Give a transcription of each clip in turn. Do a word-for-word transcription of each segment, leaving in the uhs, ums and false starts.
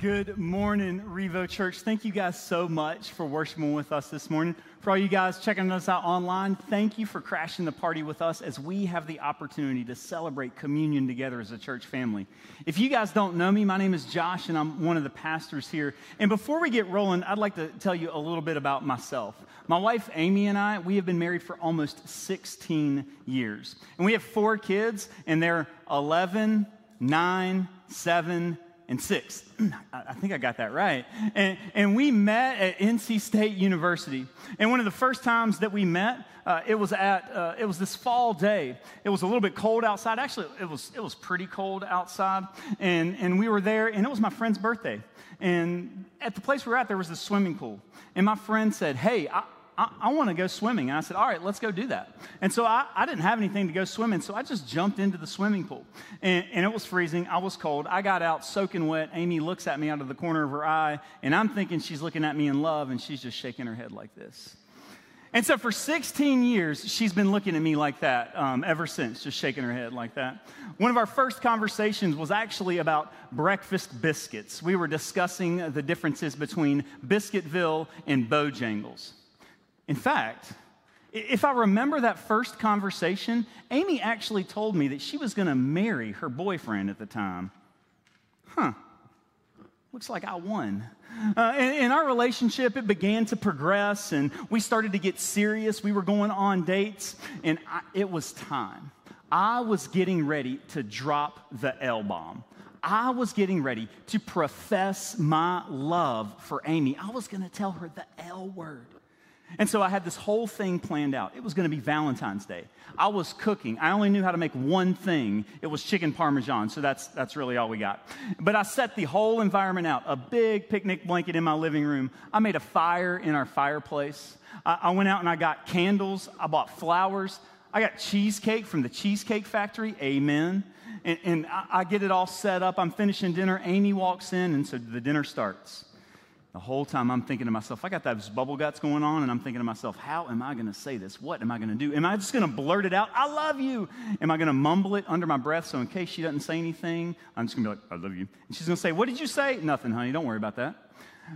Good morning, Revo Church. Thank you guys so much for worshiping with us this morning. For all you guys checking us out online, thank you for crashing the party with us as we have the opportunity to celebrate communion together as a church family. If you guys don't know me, my name is Josh, and I'm one of the pastors here. And before we get rolling, I'd like to tell you a little bit about myself. My wife, Amy, and I, we have been married for almost sixteen years. And we have four kids, and they're eleven, nine, seven, and six. I think I got that right. And, and we met at N C State University. And one of the first times that we met, uh, it was at uh, it was this fall day. It was a little bit cold outside. Actually, it was it was pretty cold outside. And and we were there. And it was my friend's birthday. And at the place we were at, there was this swimming pool. And my friend said, "Hey, I, I, I want to go swimming." And I said, "All right, let's go do that." And so I, I didn't have anything to go swimming, so I just jumped into the swimming pool. And, and it was freezing. I was cold. I got out soaking wet. Amy looks at me out of the corner of her eye, and I'm thinking she's looking at me in love, and she's just shaking her head like this. And so for sixteen years, she's been looking at me like that um, ever since, just shaking her head like that. One of our first conversations was actually about breakfast biscuits. We were discussing the differences between Biscuitville and Bojangles. In fact, if I remember that first conversation, Amy actually told me that she was going to marry her boyfriend at the time. Huh. Looks like I won. Uh, and, and our relationship, it began to progress, and we started to get serious. We were going on dates, and I, it was time. I was getting ready to drop the L-bomb. I was getting ready to profess my love for Amy. I was going to tell her the L-word. And so I had this whole thing planned out. It was going to be Valentine's Day. I was cooking. I only knew how to make one thing. It was chicken parmesan, so that's that's really all we got. But I set the whole environment out, a big picnic blanket in my living room. I made a fire in our fireplace. I, I went out and I got candles. I bought flowers. I got cheesecake from the Cheesecake Factory. Amen. And, and I, I get it all set up. I'm finishing dinner. Amy walks in, and so the dinner starts. The whole time I'm thinking to myself, I got those bubble guts going on, and I'm thinking to myself, how am I going to say this? What am I going to do? Am I just going to blurt it out? I love you. Am I going to mumble it under my breath so in case she doesn't say anything, I'm just going to be like, I love you. And she's going to say, what did you say? Nothing, honey. Don't worry about that.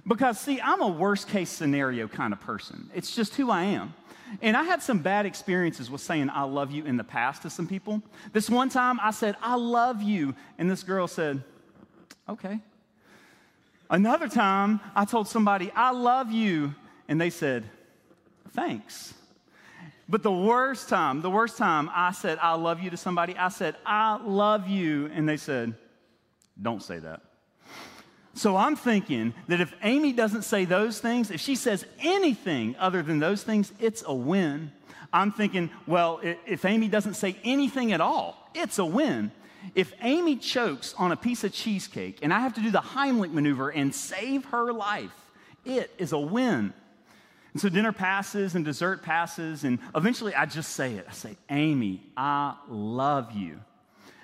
Because, see, I'm a worst-case scenario kind of person. It's just who I am. And I had some bad experiences with saying I love you in the past to some people. This one time I said, I love you, and this girl said, okay. Another time, I told somebody, I love you, and they said, thanks. But the worst time, the worst time I said, I love you to somebody, I said, I love you, and they said, don't say that. So I'm thinking that if Amy doesn't say those things, if she says anything other than those things, it's a win. I'm thinking, well, if Amy doesn't say anything at all, it's a win. If Amy chokes on a piece of cheesecake and I have to do the Heimlich maneuver and save her life, it is a win. And so dinner passes and dessert passes, and eventually I just say it. I say, Amy, I love you.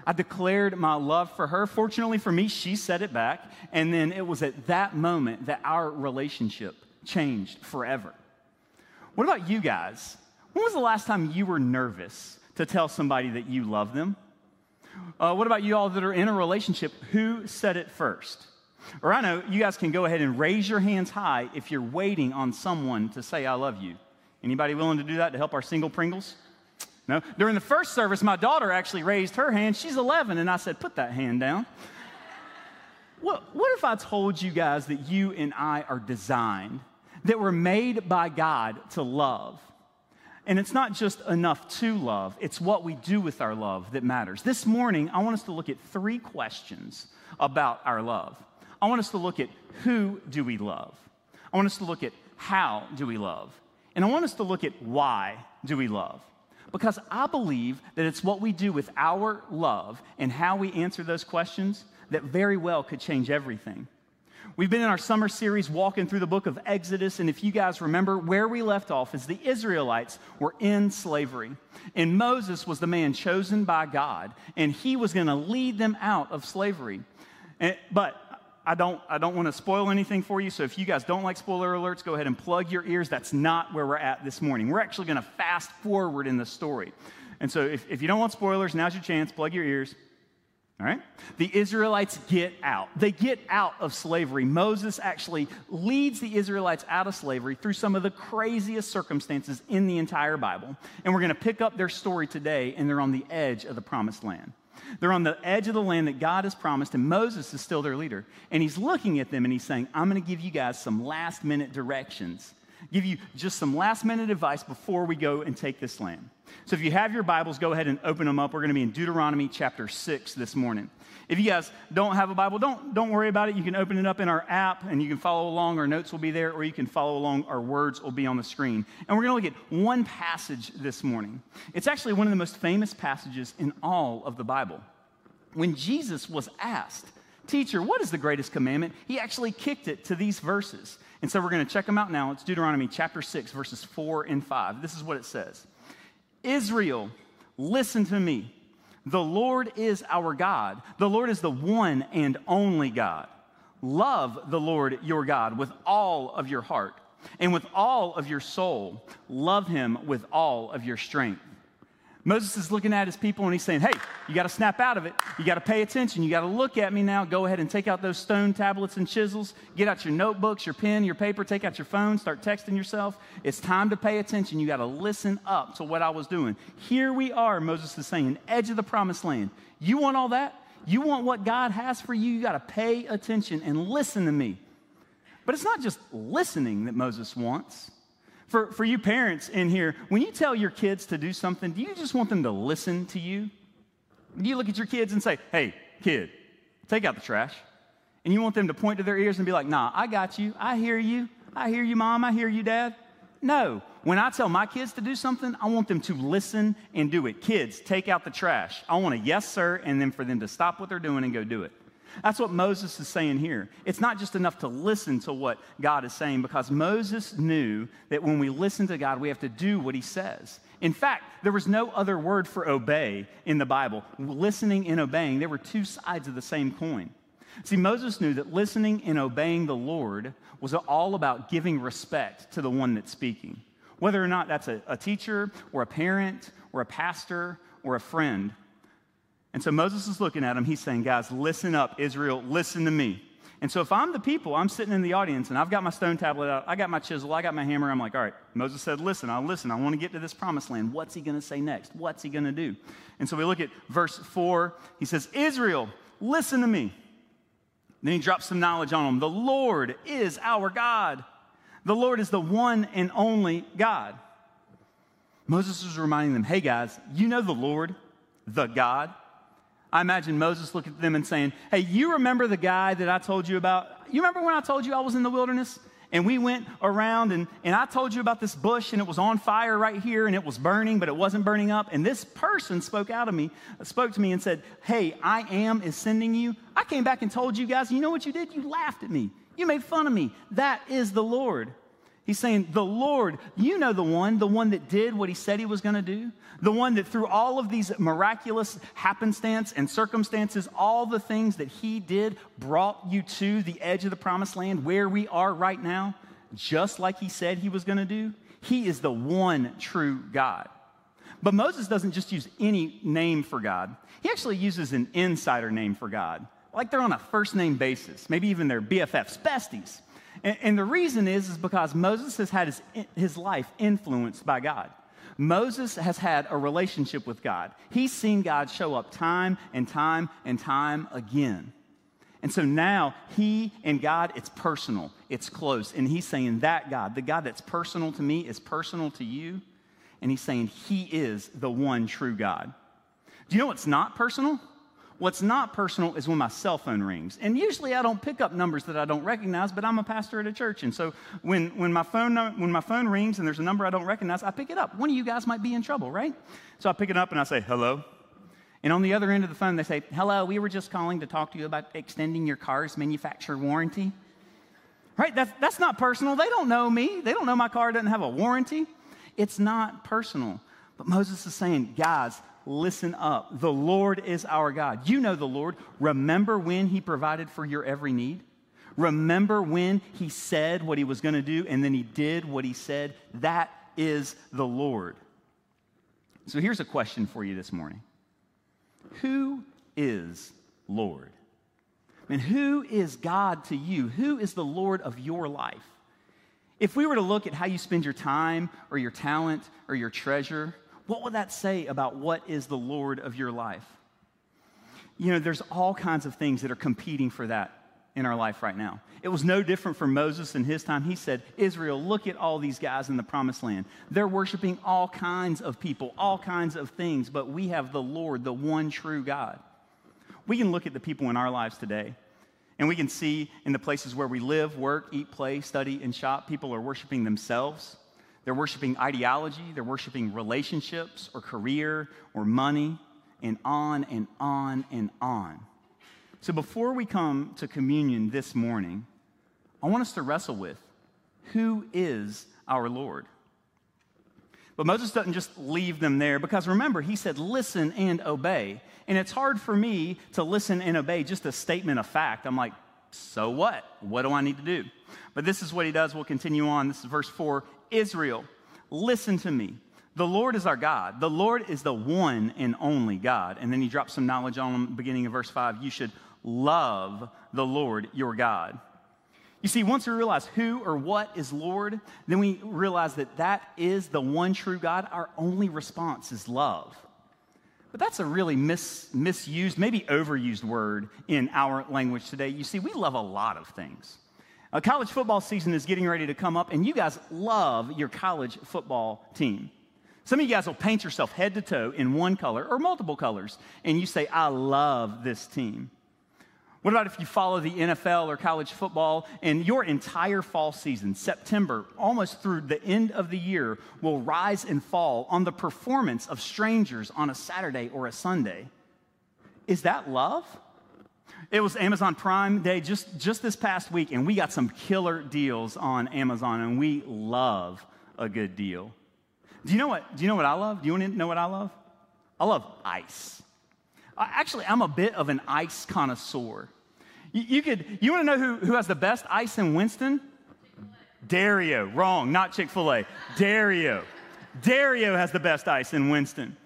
I declared my love for her. Fortunately for me, she said it back, and then it was at that moment that our relationship changed forever. What about you guys? When was the last time you were nervous to tell somebody that you love them? Uh, what about you all that are in a relationship? Who said it first? Or I know you guys can go ahead and raise your hands high if you're waiting on someone to say, I love you. Anybody willing to do that to help our single Pringles? No. During the first service, my daughter actually raised her hand. She's eleven, and I said, put that hand down. What, what if I told you guys that you and I are designed, that we're made by God to love? And it's not just enough to love, it's what we do with our love that matters. This morning, I want us to look at three questions about our love. I want us to look at who do we love? I want us to look at how do we love? And I want us to look at why do we love? Because I believe that it's what we do with our love and how we answer those questions that very well could change everything. We've been in our summer series walking through the book of Exodus, and if you guys remember, where we left off is the Israelites were in slavery, and Moses was the man chosen by God, and he was going to lead them out of slavery. And, but I don't, I don't want to spoil anything for you, so if you guys don't like spoiler alerts, go ahead and plug your ears. That's not where we're at this morning. We're actually going to fast forward in the story. And so if, if you don't want spoilers, now's your chance. Plug your ears. All right? The Israelites get out. They get out of slavery. Moses actually leads the Israelites out of slavery through some of the craziest circumstances in the entire Bible. And we're going to pick up their story today, and they're on the edge of the promised land. They're on the edge of the land that God has promised, and Moses is still their leader. And he's looking at them, and he's saying, I'm going to give you guys some last-minute directions. Give you just some last-minute advice before we go and take this land. So if you have your Bibles, go ahead and open them up. We're going to be in Deuteronomy chapter six this morning. If you guys don't have a Bible, don't, don't worry about it. You can open it up in our app, and you can follow along. Our notes will be there, or you can follow along. Our words will be on the screen. And we're going to look at one passage this morning. It's actually one of the most famous passages in all of the Bible. When Jesus was asked, Teacher, what is the greatest commandment? He actually kicked it to these verses. And so we're going to check them out now. It's Deuteronomy chapter six, verses four and five. This is what it says. Israel, listen to me. The Lord is our God. The Lord is the one and only God. Love the Lord your God with all of your heart and with all of your soul. Love him with all of your strength. Moses is looking at his people, and he's saying, hey, you got to snap out of it. You got to pay attention. You got to look at me now. Go ahead and take out those stone tablets and chisels. Get out your notebooks, your pen, your paper. Take out your phone. Start texting yourself. It's time to pay attention. You got to listen up to what I was doing. Here we are, Moses is saying, an edge of the promised land. You want all that? You want what God has for you? You got to pay attention and listen to me. But it's not just listening that Moses wants. For, for you parents in here, when you tell your kids to do something, do you just want them to listen to you? Do you look at your kids and say, hey, kid, take out the trash? And you want them to point to their ears and be like, nah, I got you. I hear you. I hear you, Mom. I hear you, Dad. No. When I tell my kids to do something, I want them to listen and do it. Kids, take out the trash. I want a yes, sir, and then for them to stop what they're doing and go do it. That's what Moses is saying here. It's not just enough to listen to what God is saying, because Moses knew that when we listen to God, we have to do what he says. In fact, there was no other word for obey in the Bible. Listening and obeying, there were two sides of the same coin. See, Moses knew that listening and obeying the Lord was all about giving respect to the one that's speaking, whether or not that's a, a teacher or a parent or a pastor or a friend. And so Moses is looking at him. He's saying, guys, listen up, Israel. Listen to me. And so if I'm the people, I'm sitting in the audience, and I've got my stone tablet out. I got my chisel. I got my hammer. I'm like, all right, Moses said, listen. I'll listen. I want to get to this promised land. What's he going to say next? What's he going to do? And so we look at verse four. He says, Israel, listen to me. Then he drops some knowledge on them. The Lord is our God. The Lord is the one and only God. Moses is reminding them, hey, guys, you know the Lord, the God. I imagine Moses looking at them and saying, hey, you remember the guy that I told you about? You remember when I told you I was in the wilderness and we went around and, and I told you about this bush and it was on fire right here and it was burning, but it wasn't burning up. And this person spoke out of me, spoke to me and said, hey, I am is sending you. I came back and told you guys, you know what you did? You laughed at me. You made fun of me. That is the Lord. He's saying, the Lord, you know the one, the one that did what he said he was going to do, the one that through all of these miraculous happenstance and circumstances, all the things that he did brought you to the edge of the promised land where we are right now, just like he said he was going to do. He is the one true God. But Moses doesn't just use any name for God. He actually uses an insider name for God, like they're on a first-name basis, maybe even their B F Fs, besties. And the reason is, is because Moses has had his, his life influenced by God. Moses has had a relationship with God. He's seen God show up time and time and time again. And so now he and God, it's personal, it's close. And he's saying that God, the God that's personal to me is personal to you. And he's saying he is the one true God. Do you know what's not personal? What's not personal is when my cell phone rings. And usually I don't pick up numbers that I don't recognize, but I'm a pastor at a church. And so when, when, my phone, when my phone rings and there's a number I don't recognize, I pick it up. One of you guys might be in trouble, right? So I pick it up and I say, hello. And on the other end of the phone, they say, hello, we were just calling to talk to you about extending your car's manufacturer warranty. right? That's, that's not personal. They don't know me. They don't know my car doesn't have a warranty. It's not personal. But Moses is saying, guys, listen up. The Lord is our God. You know the Lord. Remember when he provided for your every need? Remember when he said what he was going to do and then he did what he said? That is the Lord. So here's a question for you this morning. Who is Lord? I mean, who is God to you? Who is the Lord of your life? If we were to look at how you spend your time or your talent or your treasure, what would that say about what is the Lord of your life? You know, there's all kinds of things that are competing for that in our life right now. It was no different for Moses in his time. He said, Israel, look at all these guys in the promised land. They're worshiping all kinds of people, all kinds of things, but we have the Lord, the one true God. We can look at the people in our lives today, and we can see in the places where we live, work, eat, play, study, and shop, people are worshiping themselves. They're worshiping ideology. They're worshiping relationships or career or money, and on and on and on. So before we come to communion this morning, I want us to wrestle with, who is our Lord? But Moses doesn't just leave them there, because remember, he said, listen and obey. And it's hard for me to listen and obey just a statement of fact. I'm like, so what? What do I need to do? But this is what he does. We'll continue on. This is verse four. Israel, listen to me. The Lord is our God. The Lord is the one and only God. And then he drops some knowledge on them, beginning in verse five. You should love the Lord your God. You see, once we realize who or what is Lord, then we realize that that is the one true God. Our only response is love. But that's a really mis- misused, maybe overused word in our language today. You see, we love a lot of things. Uh, college football season is getting ready to come up, and you guys love your college football team. Some of you guys will paint yourself head to toe in one color or multiple colors, and you say, I love this team. What about if you follow the N F L or college football, and your entire fall season, September, almost through the end of the year, will rise and fall on the performance of strangers on a Saturday or a Sunday? Is that love? It was Amazon Prime Day just, just this past week, and we got some killer deals on Amazon, and we love a good deal. Do you know what, do you know what I love? Do you want to know what I love? I love ice. Actually, I'm a bit of an ice connoisseur. You, you could, you want to know who, who has the best ice in Winston? Dario. Wrong, not Chick-fil-A. Dario. Dario has the best ice in Winston.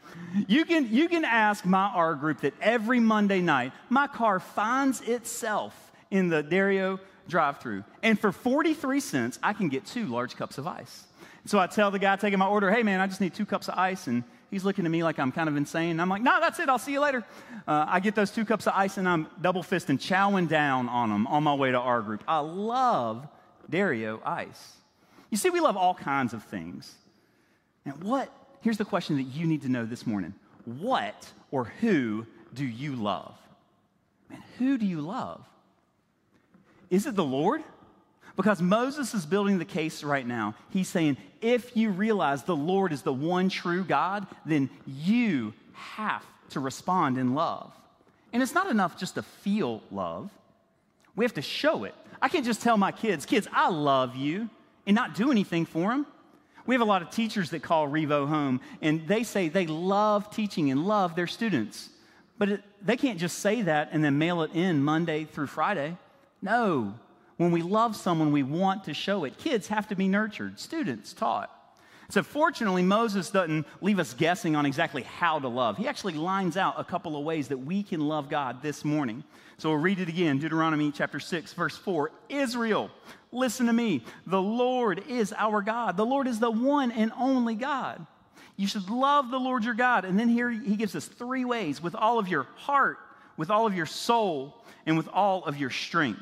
You can, you can ask my R group that every Monday night, my car finds itself in the Dario drive-thru, and for forty-three cents, I can get two large cups of ice. So I tell the guy taking my order, hey, man, I just need two cups of ice, and he's looking at me like I'm kind of insane. I'm like, no, that's it. I'll see you later. Uh, I get those two cups of ice, and I'm double-fisting, chowing down on them on my way to our group. I love Dario ice. You see, we love all kinds of things. And what, here's the question that you need to know this morning. What or who do you love? Man, who do you love? Is it the Lord? Because Moses is building the case right now. He's saying, if you realize the Lord is the one true God, then you have to respond in love. And it's not enough just to feel love. We have to show it. I can't just tell my kids, kids, I love you, and not do anything for them. We have a lot of teachers that call Revo home, and they say they love teaching and love their students. But it, they can't just say that and then mail it in Monday through Friday. No. When we love someone, we want to show it. Kids have to be nurtured, students taught. So fortunately, Moses doesn't leave us guessing on exactly how to love. He actually lines out a couple of ways that we can love God this morning. So we'll read it again, Deuteronomy chapter six, verse four. Israel, listen to me. The Lord is our God. The Lord is the one and only God. You should love the Lord your God. And then here he gives us three ways: with all of your heart, with all of your soul, and with all of your strength.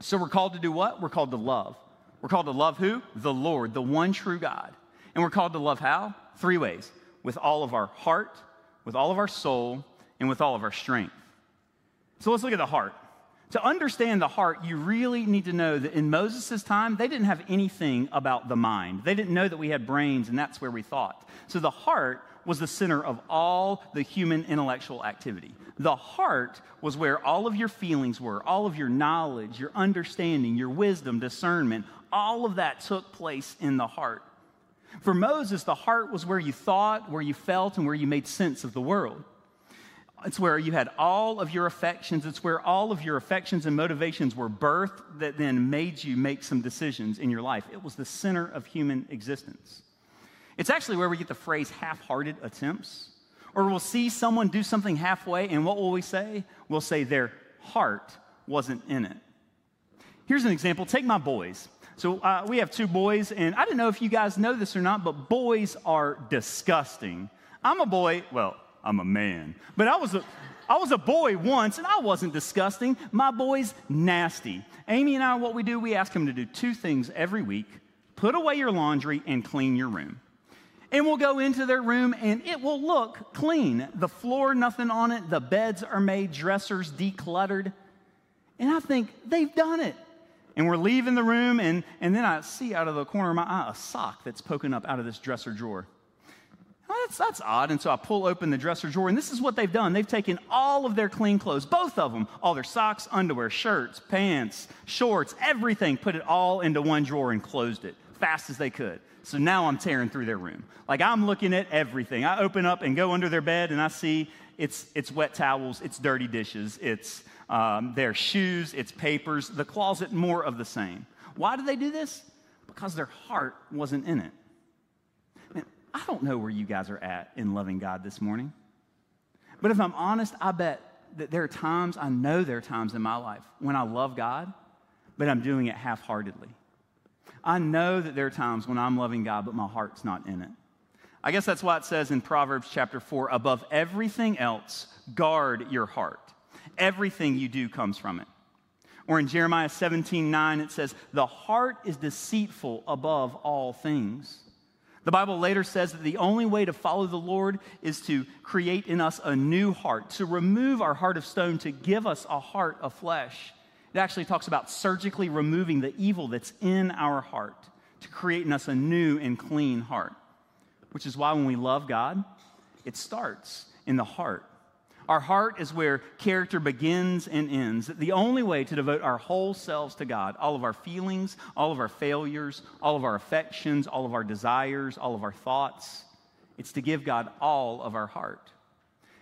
So we're called to do what? We're called to love. We're called to love who? The Lord, the one true God. And we're called to love how? Three ways. With all of our heart, with all of our soul, and with all of our strength. So let's look at the heart. To understand the heart, you really need to know that in Moses' time, they didn't have anything about the mind. They didn't know that we had brains, and that's where we thought. So the heart was the center of all the human intellectual activity. The heart was where all of your feelings were, all of your knowledge, your understanding, your wisdom, discernment, all of that took place in the heart. For Moses, the heart was where you thought, where you felt, and where you made sense of the world. It's where you had all of your affections. It's where all of your affections and motivations were birthed that then made you make some decisions in your life. It was the center of human existence. It's actually where we get the phrase half-hearted attempts, or we'll see someone do something halfway, and what will we say? We'll say their heart wasn't in it. Here's an example. Take my boys. So uh, we have two boys, and I don't know if you guys know this or not, but boys are disgusting. I'm a boy, well, I'm a man, but I was a, I was a boy once, and I wasn't disgusting. My boy's nasty. Amy and I, what we do, we ask him to do two things every week: put away your laundry and clean your room. And we'll go into their room, and it will look clean. The floor, nothing on it. The beds are made, dressers decluttered. And I think, they've done it. And we're leaving the room, and, and then I see out of the corner of my eye a sock that's poking up out of this dresser drawer. That's, that's odd. And so I pull open the dresser drawer, and this is what they've done. They've taken all of their clean clothes, both of them, all their socks, underwear, shirts, pants, shorts, everything, put it all into one drawer and closed it fast as they could. So now I'm tearing through their room. Like, I'm looking at everything. I open up and go under their bed, and I see it's, it's wet towels, it's dirty dishes, it's um, their shoes, it's papers, the closet, more of the same. Why do they do this? Because their heart wasn't in it. I don't know where you guys are at in loving God this morning. But if I'm honest, I bet that there are times, I know there are times in my life when I love God, but I'm doing it half-heartedly. I know that there are times when I'm loving God, but my heart's not in it. I guess that's why it says in Proverbs chapter four, above everything else, guard your heart. Everything you do comes from it. Or in Jeremiah seventeen nine, it says, the heart is deceitful above all things. The Bible later says that the only way to follow the Lord is to create in us a new heart, to remove our heart of stone, to give us a heart of flesh. It actually talks about surgically removing the evil that's in our heart to create in us a new and clean heart, which is why when we love God, it starts in the heart. Our heart is where character begins and ends. The only way to devote our whole selves to God, all of our feelings, all of our failures, all of our affections, all of our desires, all of our thoughts, it's to give God all of our heart.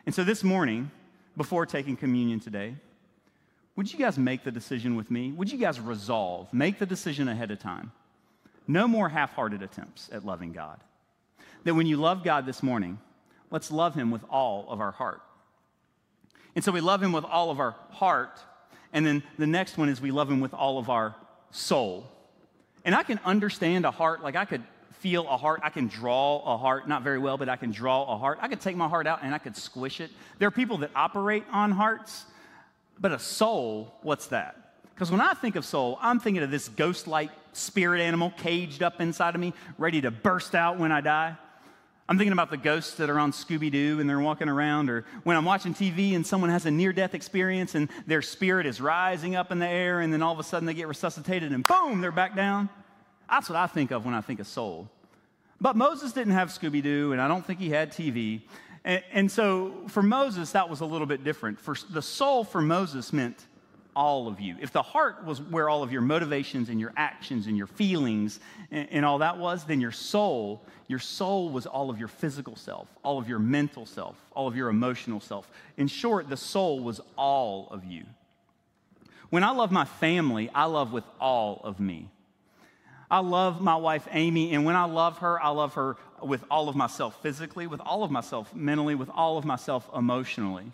And so this morning, before taking communion today, would you guys make the decision with me? Would you guys resolve, make the decision ahead of time? No more half-hearted attempts at loving God. That when you love God this morning, let's love him with all of our heart. And so we love him with all of our heart. And then the next one is we love him with all of our soul. And I can understand a heart. Like, I could feel a heart. I can draw a heart. Not very well, but I can draw a heart. I could take my heart out and I could squish it. There are people that operate on hearts. But a soul, what's that? Because when I think of soul, I'm thinking of this ghost-like spirit animal caged up inside of me, ready to burst out when I die. I'm thinking about the ghosts that are on Scooby-Doo and they're walking around, or when I'm watching T V and someone has a near-death experience and their spirit is rising up in the air, and then all of a sudden they get resuscitated and boom, they're back down. That's what I think of when I think of soul. But Moses didn't have Scooby-Doo, and I don't think he had T V. And, and so for Moses, that was a little bit different. For the soul for Moses meant all of you. If the heart was where all of your motivations and your actions and your feelings and, and all that was, then your soul... Your soul was all of your physical self, all of your mental self, all of your emotional self. In short, the soul was all of you. When I love my family, I love with all of me. I love my wife, Amy, and when I love her, I love her with all of myself physically, with all of myself mentally, with all of myself emotionally.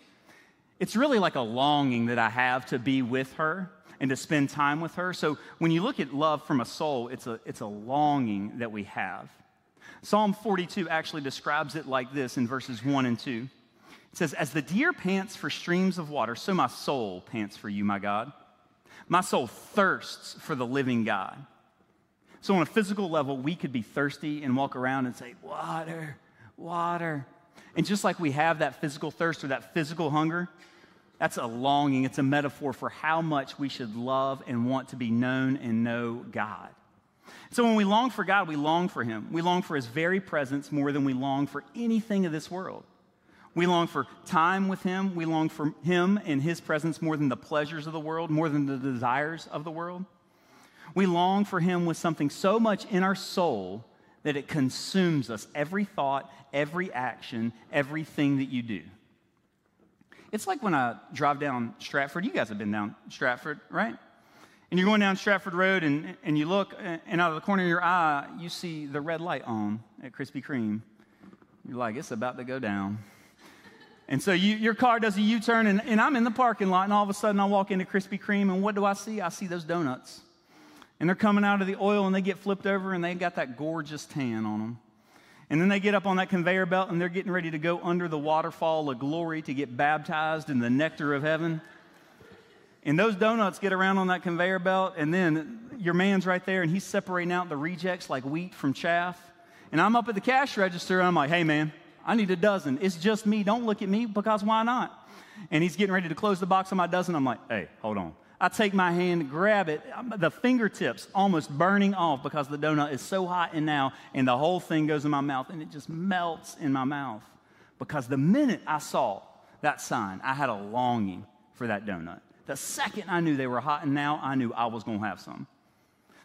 It's really like a longing that I have to be with her and to spend time with her. So when you look at love from a soul, it's a, it's a longing that we have. Psalm forty-two actually describes it like this in verses one and two. It says, as the deer pants for streams of water, so my soul pants for you, my God. My soul thirsts for the living God. So on a physical level, we could be thirsty and walk around and say, water, water. And just like we have that physical thirst or that physical hunger, That's a longing. It's a metaphor for how much we should love and want to be known and know God. So when we long for God, we long for him. We long for his very presence more than we long for anything of this world. We long for time with him. We long for him and his presence more than the pleasures of the world, more than the desires of the world. We long for him with something so much in our soul that it consumes us, every thought, every action, everything that you do. It's like when I drive down Stratford. You guys have been down Stratford, right? And you're going down Stratford Road, and, and you look, and out of the corner of your eye, you see the red light on at Krispy Kreme. You're like, it's about to go down. And so you, your car does a U-turn, and, and I'm in the parking lot, and all of a sudden I walk into Krispy Kreme, and what do I see? I see those donuts. And they're coming out of the oil, and they get flipped over, and they got that gorgeous tan on them. And then they get up on that conveyor belt, and they're getting ready to go under the waterfall of glory to get baptized in the nectar of heaven. And those donuts get around on that conveyor belt, and then your man's right there, and he's separating out the rejects like wheat from chaff. And I'm up at the cash register, and I'm like, hey, man, I need a dozen. It's just me. Don't look at me, because why not? And he's getting ready to close the box on my dozen. I'm like, hey, hold on. I take my hand, grab it, the fingertips almost burning off because the donut is so hot and now, and the whole thing goes in my mouth, and it just melts in my mouth. Because the minute I saw that sign, I had a longing for that donut. The second I knew they were hot and now, I knew I was going to have some.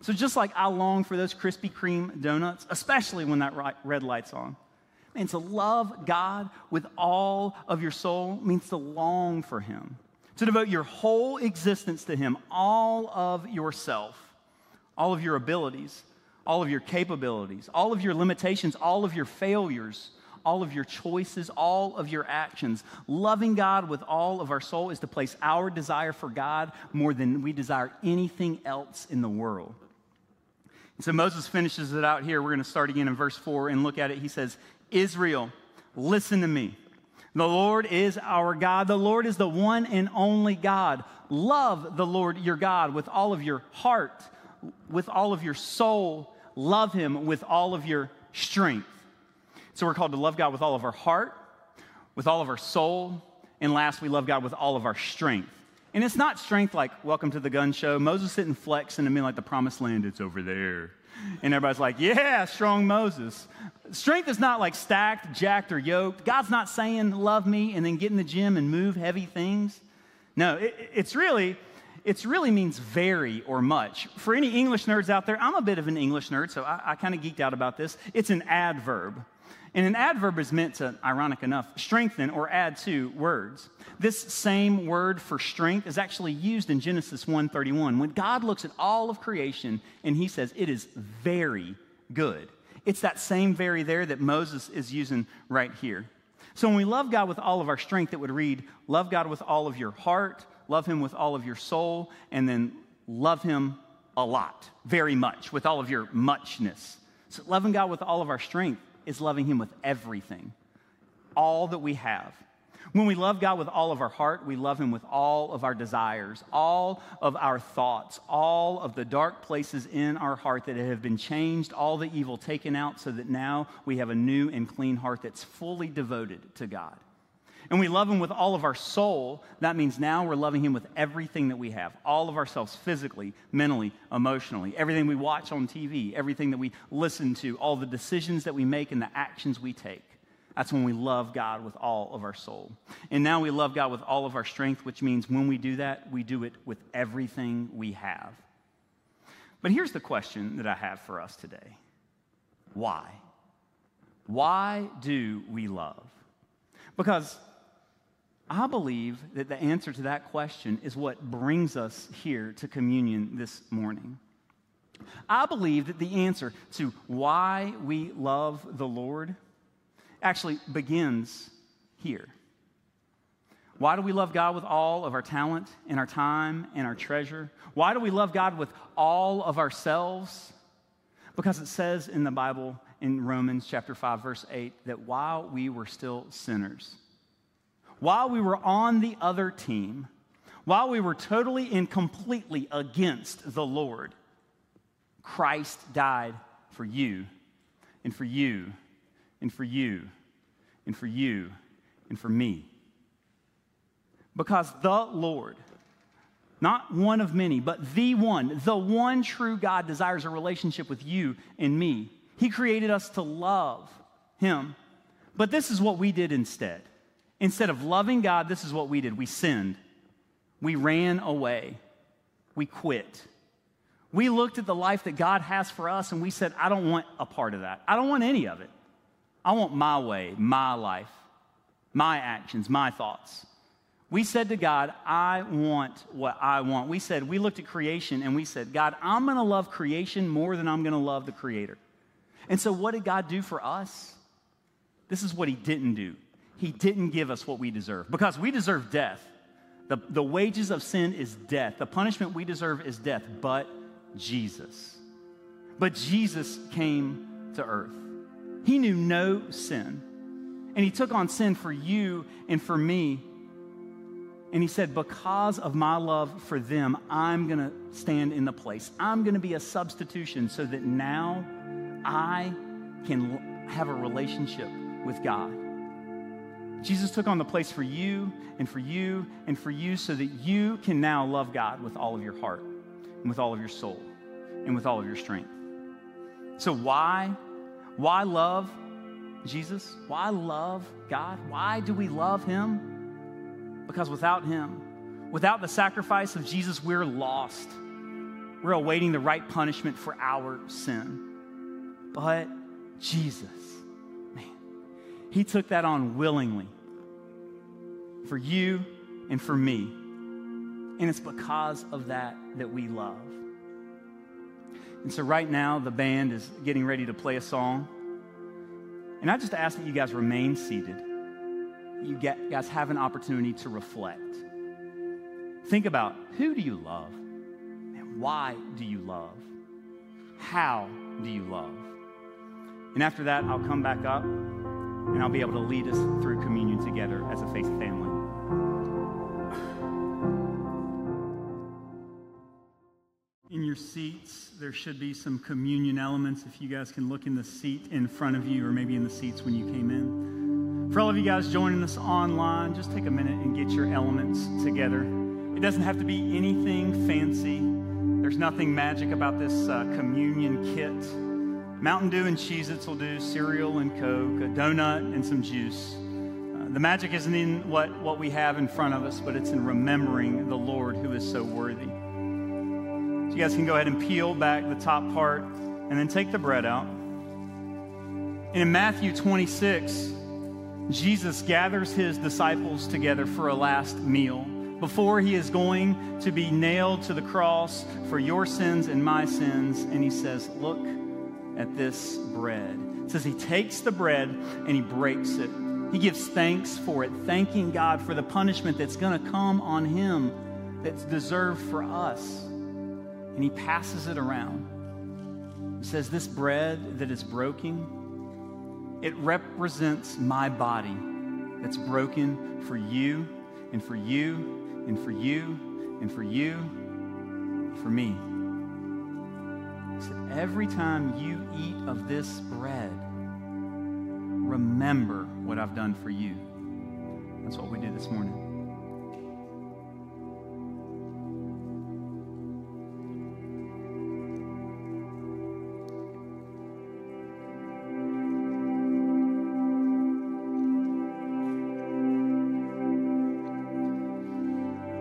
So just like I long for those Krispy Kreme donuts, especially when that red light's on, man, to love God with all of your soul means to long for him. To devote your whole existence to him, all of yourself, all of your abilities, all of your capabilities, all of your limitations, all of your failures, all of your choices, all of your actions. Loving God with all of our soul is to place our desire for God more than we desire anything else in the world. And so Moses finishes it out here. We're going to start again in verse four and look at it. He says, Israel, listen to me. The Lord is our God. The Lord is the one and only God. Love the Lord your God with all of your heart, with all of your soul. Love him with all of your strength. So we're called to love God with all of our heart, with all of our soul, and last, we love God with all of our strength. And it's not strength like, welcome to the gun show. Moses didn't flex into me like the promised land, it's over there. And everybody's like, yeah, strong Moses. Strength is not like stacked, jacked, or yoked. God's not saying, love me, and then get in the gym and move heavy things. No, it, it's really, it's really means very or much. For any English nerds out there, I'm a bit of an English nerd, so I, I kind of geeked out about this. It's an adverb. And an adverb is meant to, ironic enough, strengthen or add to words. This same word for strength is actually used in Genesis one thirty-one. When God looks at all of creation and he says, it is very good. It's that same very there that Moses is using right here. So when we love God with all of our strength, it would read, love God with all of your heart, love him with all of your soul, and then love him a lot, very much, with all of your muchness. So loving God with all of our strength is loving him with everything, all that we have. When we love God with all of our heart, we love him with all of our desires, all of our thoughts, all of the dark places in our heart that have been changed, all the evil taken out, so that now we have a new and clean heart that's fully devoted to God. And we love him with all of our soul. That means now we're loving him with everything that we have, all of ourselves, physically, mentally, emotionally, everything we watch on T V, everything that we listen to, all the decisions that we make and the actions we take. That's when we love God with all of our soul. And now we love God with all of our strength, which means when we do that, we do it with everything we have. But here's the question that I have for us today. Why? Why do we love? Because I believe that the answer to that question is what brings us here to communion this morning. I believe that the answer to why we love the Lord actually begins here. Why do we love God with all of our talent and our time and our treasure? Why do we love God with all of ourselves? Because it says in the Bible, in Romans chapter five, verse eight, that while we were still sinners, while we were on the other team, while we were totally and completely against the Lord, Christ died for you, and for you, and for you, and for you, and for me. Because the Lord, not one of many, but the one, the one true God desires a relationship with you and me. He created us to love him. But this is what we did instead. Instead of loving God, this is what we did. We sinned. We ran away. We quit. We looked at the life that God has for us, and we said, I don't want a part of that. I don't want any of it. I want my way, my life, my actions, my thoughts. We said to God, I want what I want. We said, we looked at creation, and we said, God, I'm going to love creation more than I'm going to love the Creator. And so what did God do for us? This is what he didn't do. He didn't give us what we deserve, because we deserve death. The, the wages of sin is death. The punishment we deserve is death, but Jesus. But Jesus came to earth. He knew no sin. And he took on sin for you and for me. And he said, because of my love for them, I'm going to stand in the place. I'm going to be a substitution so that now I can have a relationship with God. Jesus took on the place for you and for you and for you so that you can now love God with all of your heart and with all of your soul and with all of your strength. So why? Why love Jesus? Why love God? Why do we love him? Because without him, without the sacrifice of Jesus, we're lost. We're awaiting the right punishment for our sin. But Jesus, man, he took that on willingly for you and for me. And it's because of that that we love. And so right now, the band is getting ready to play a song. And I just ask that you guys remain seated. You guys have an opportunity to reflect. Think about, who do you love? And why do you love? How do you love? And after that, I'll come back up, and I'll be able to lead us through communion together as a faith family. In your seats, there should be some communion elements. If you guys can look in the seat in front of you, or maybe in the seats when you came in. For all of you guys joining us online, just take a minute and get your elements together. It doesn't have to be anything fancy. There's nothing magic about this uh, communion kit. Mountain Dew and Cheez-Its will do, cereal and Coke, a donut and some juice. Uh, the magic isn't in what, what we have in front of us, but it's in remembering the Lord who is so worthy. You guys can go ahead and peel back the top part and then take the bread out. And in Matthew twenty-six, Jesus gathers his disciples together for a last meal before he is going to be nailed to the cross for your sins and my sins. And he says, look at this bread. It says he takes the bread and he breaks it. He gives thanks for it, thanking God for the punishment that's going to come on him, that's deserved for us. And he passes it around. It says, this bread that is broken, it represents my body that's broken for you and for you and for you and for you and for me. So every time you eat of this bread, remember what I've done for you. That's what we did this morning.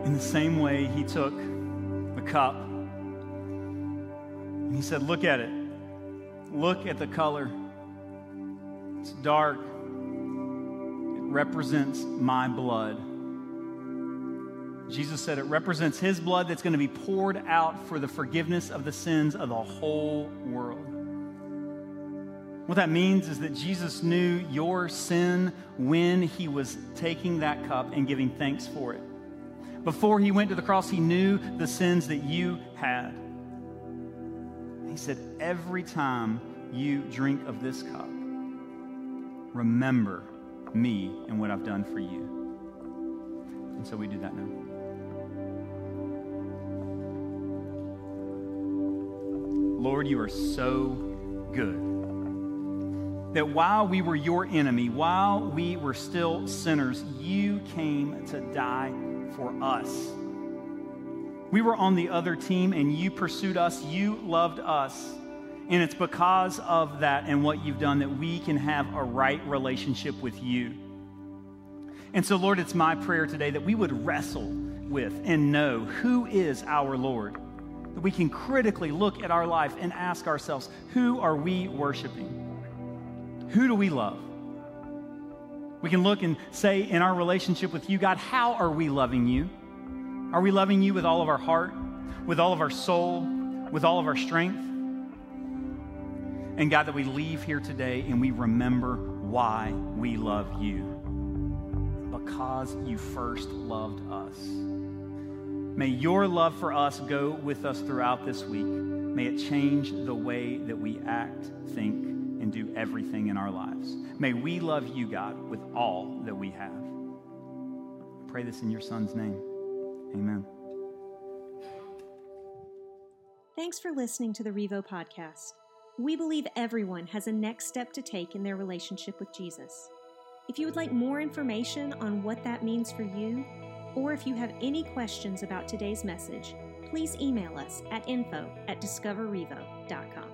In the same way, he took the cup and he said, look at it. Look at the color. It's dark. It represents my blood. Jesus said it represents his blood that's going to be poured out for the forgiveness of the sins of the whole world. What that means is that Jesus knew your sin when he was taking that cup and giving thanks for it. Before he went to the cross, he knew the sins that you had. He said, every time you drink of this cup, remember me and what I've done for you. And so we do that now. Lord, you are so good. That while we were your enemy, while we were still sinners, you came to die for us. We were on the other team and you pursued us, you loved us, and it's because of that and what you've done that we can have a right relationship with you. And so, Lord, it's my prayer today that we would wrestle with and know who is our Lord, that we can critically look at our life and ask ourselves, who are we worshiping? Who do we love? We can look and say in our relationship with you, God, how are we loving you? Are we loving you with all of our heart, with all of our soul, with all of our strength? And God, that we leave here today and we remember why we love you. Because you first loved us. May your love for us go with us throughout this week. May it change the way that we act, think, and do everything in our lives. May we love you, God, with all that we have. I pray this in your Son's name. Amen. Thanks for listening to the Revo Podcast. We believe everyone has a next step to take in their relationship with Jesus. If you would like more information on what that means for you, or if you have any questions about today's message, please email us at info at discover revo dot com.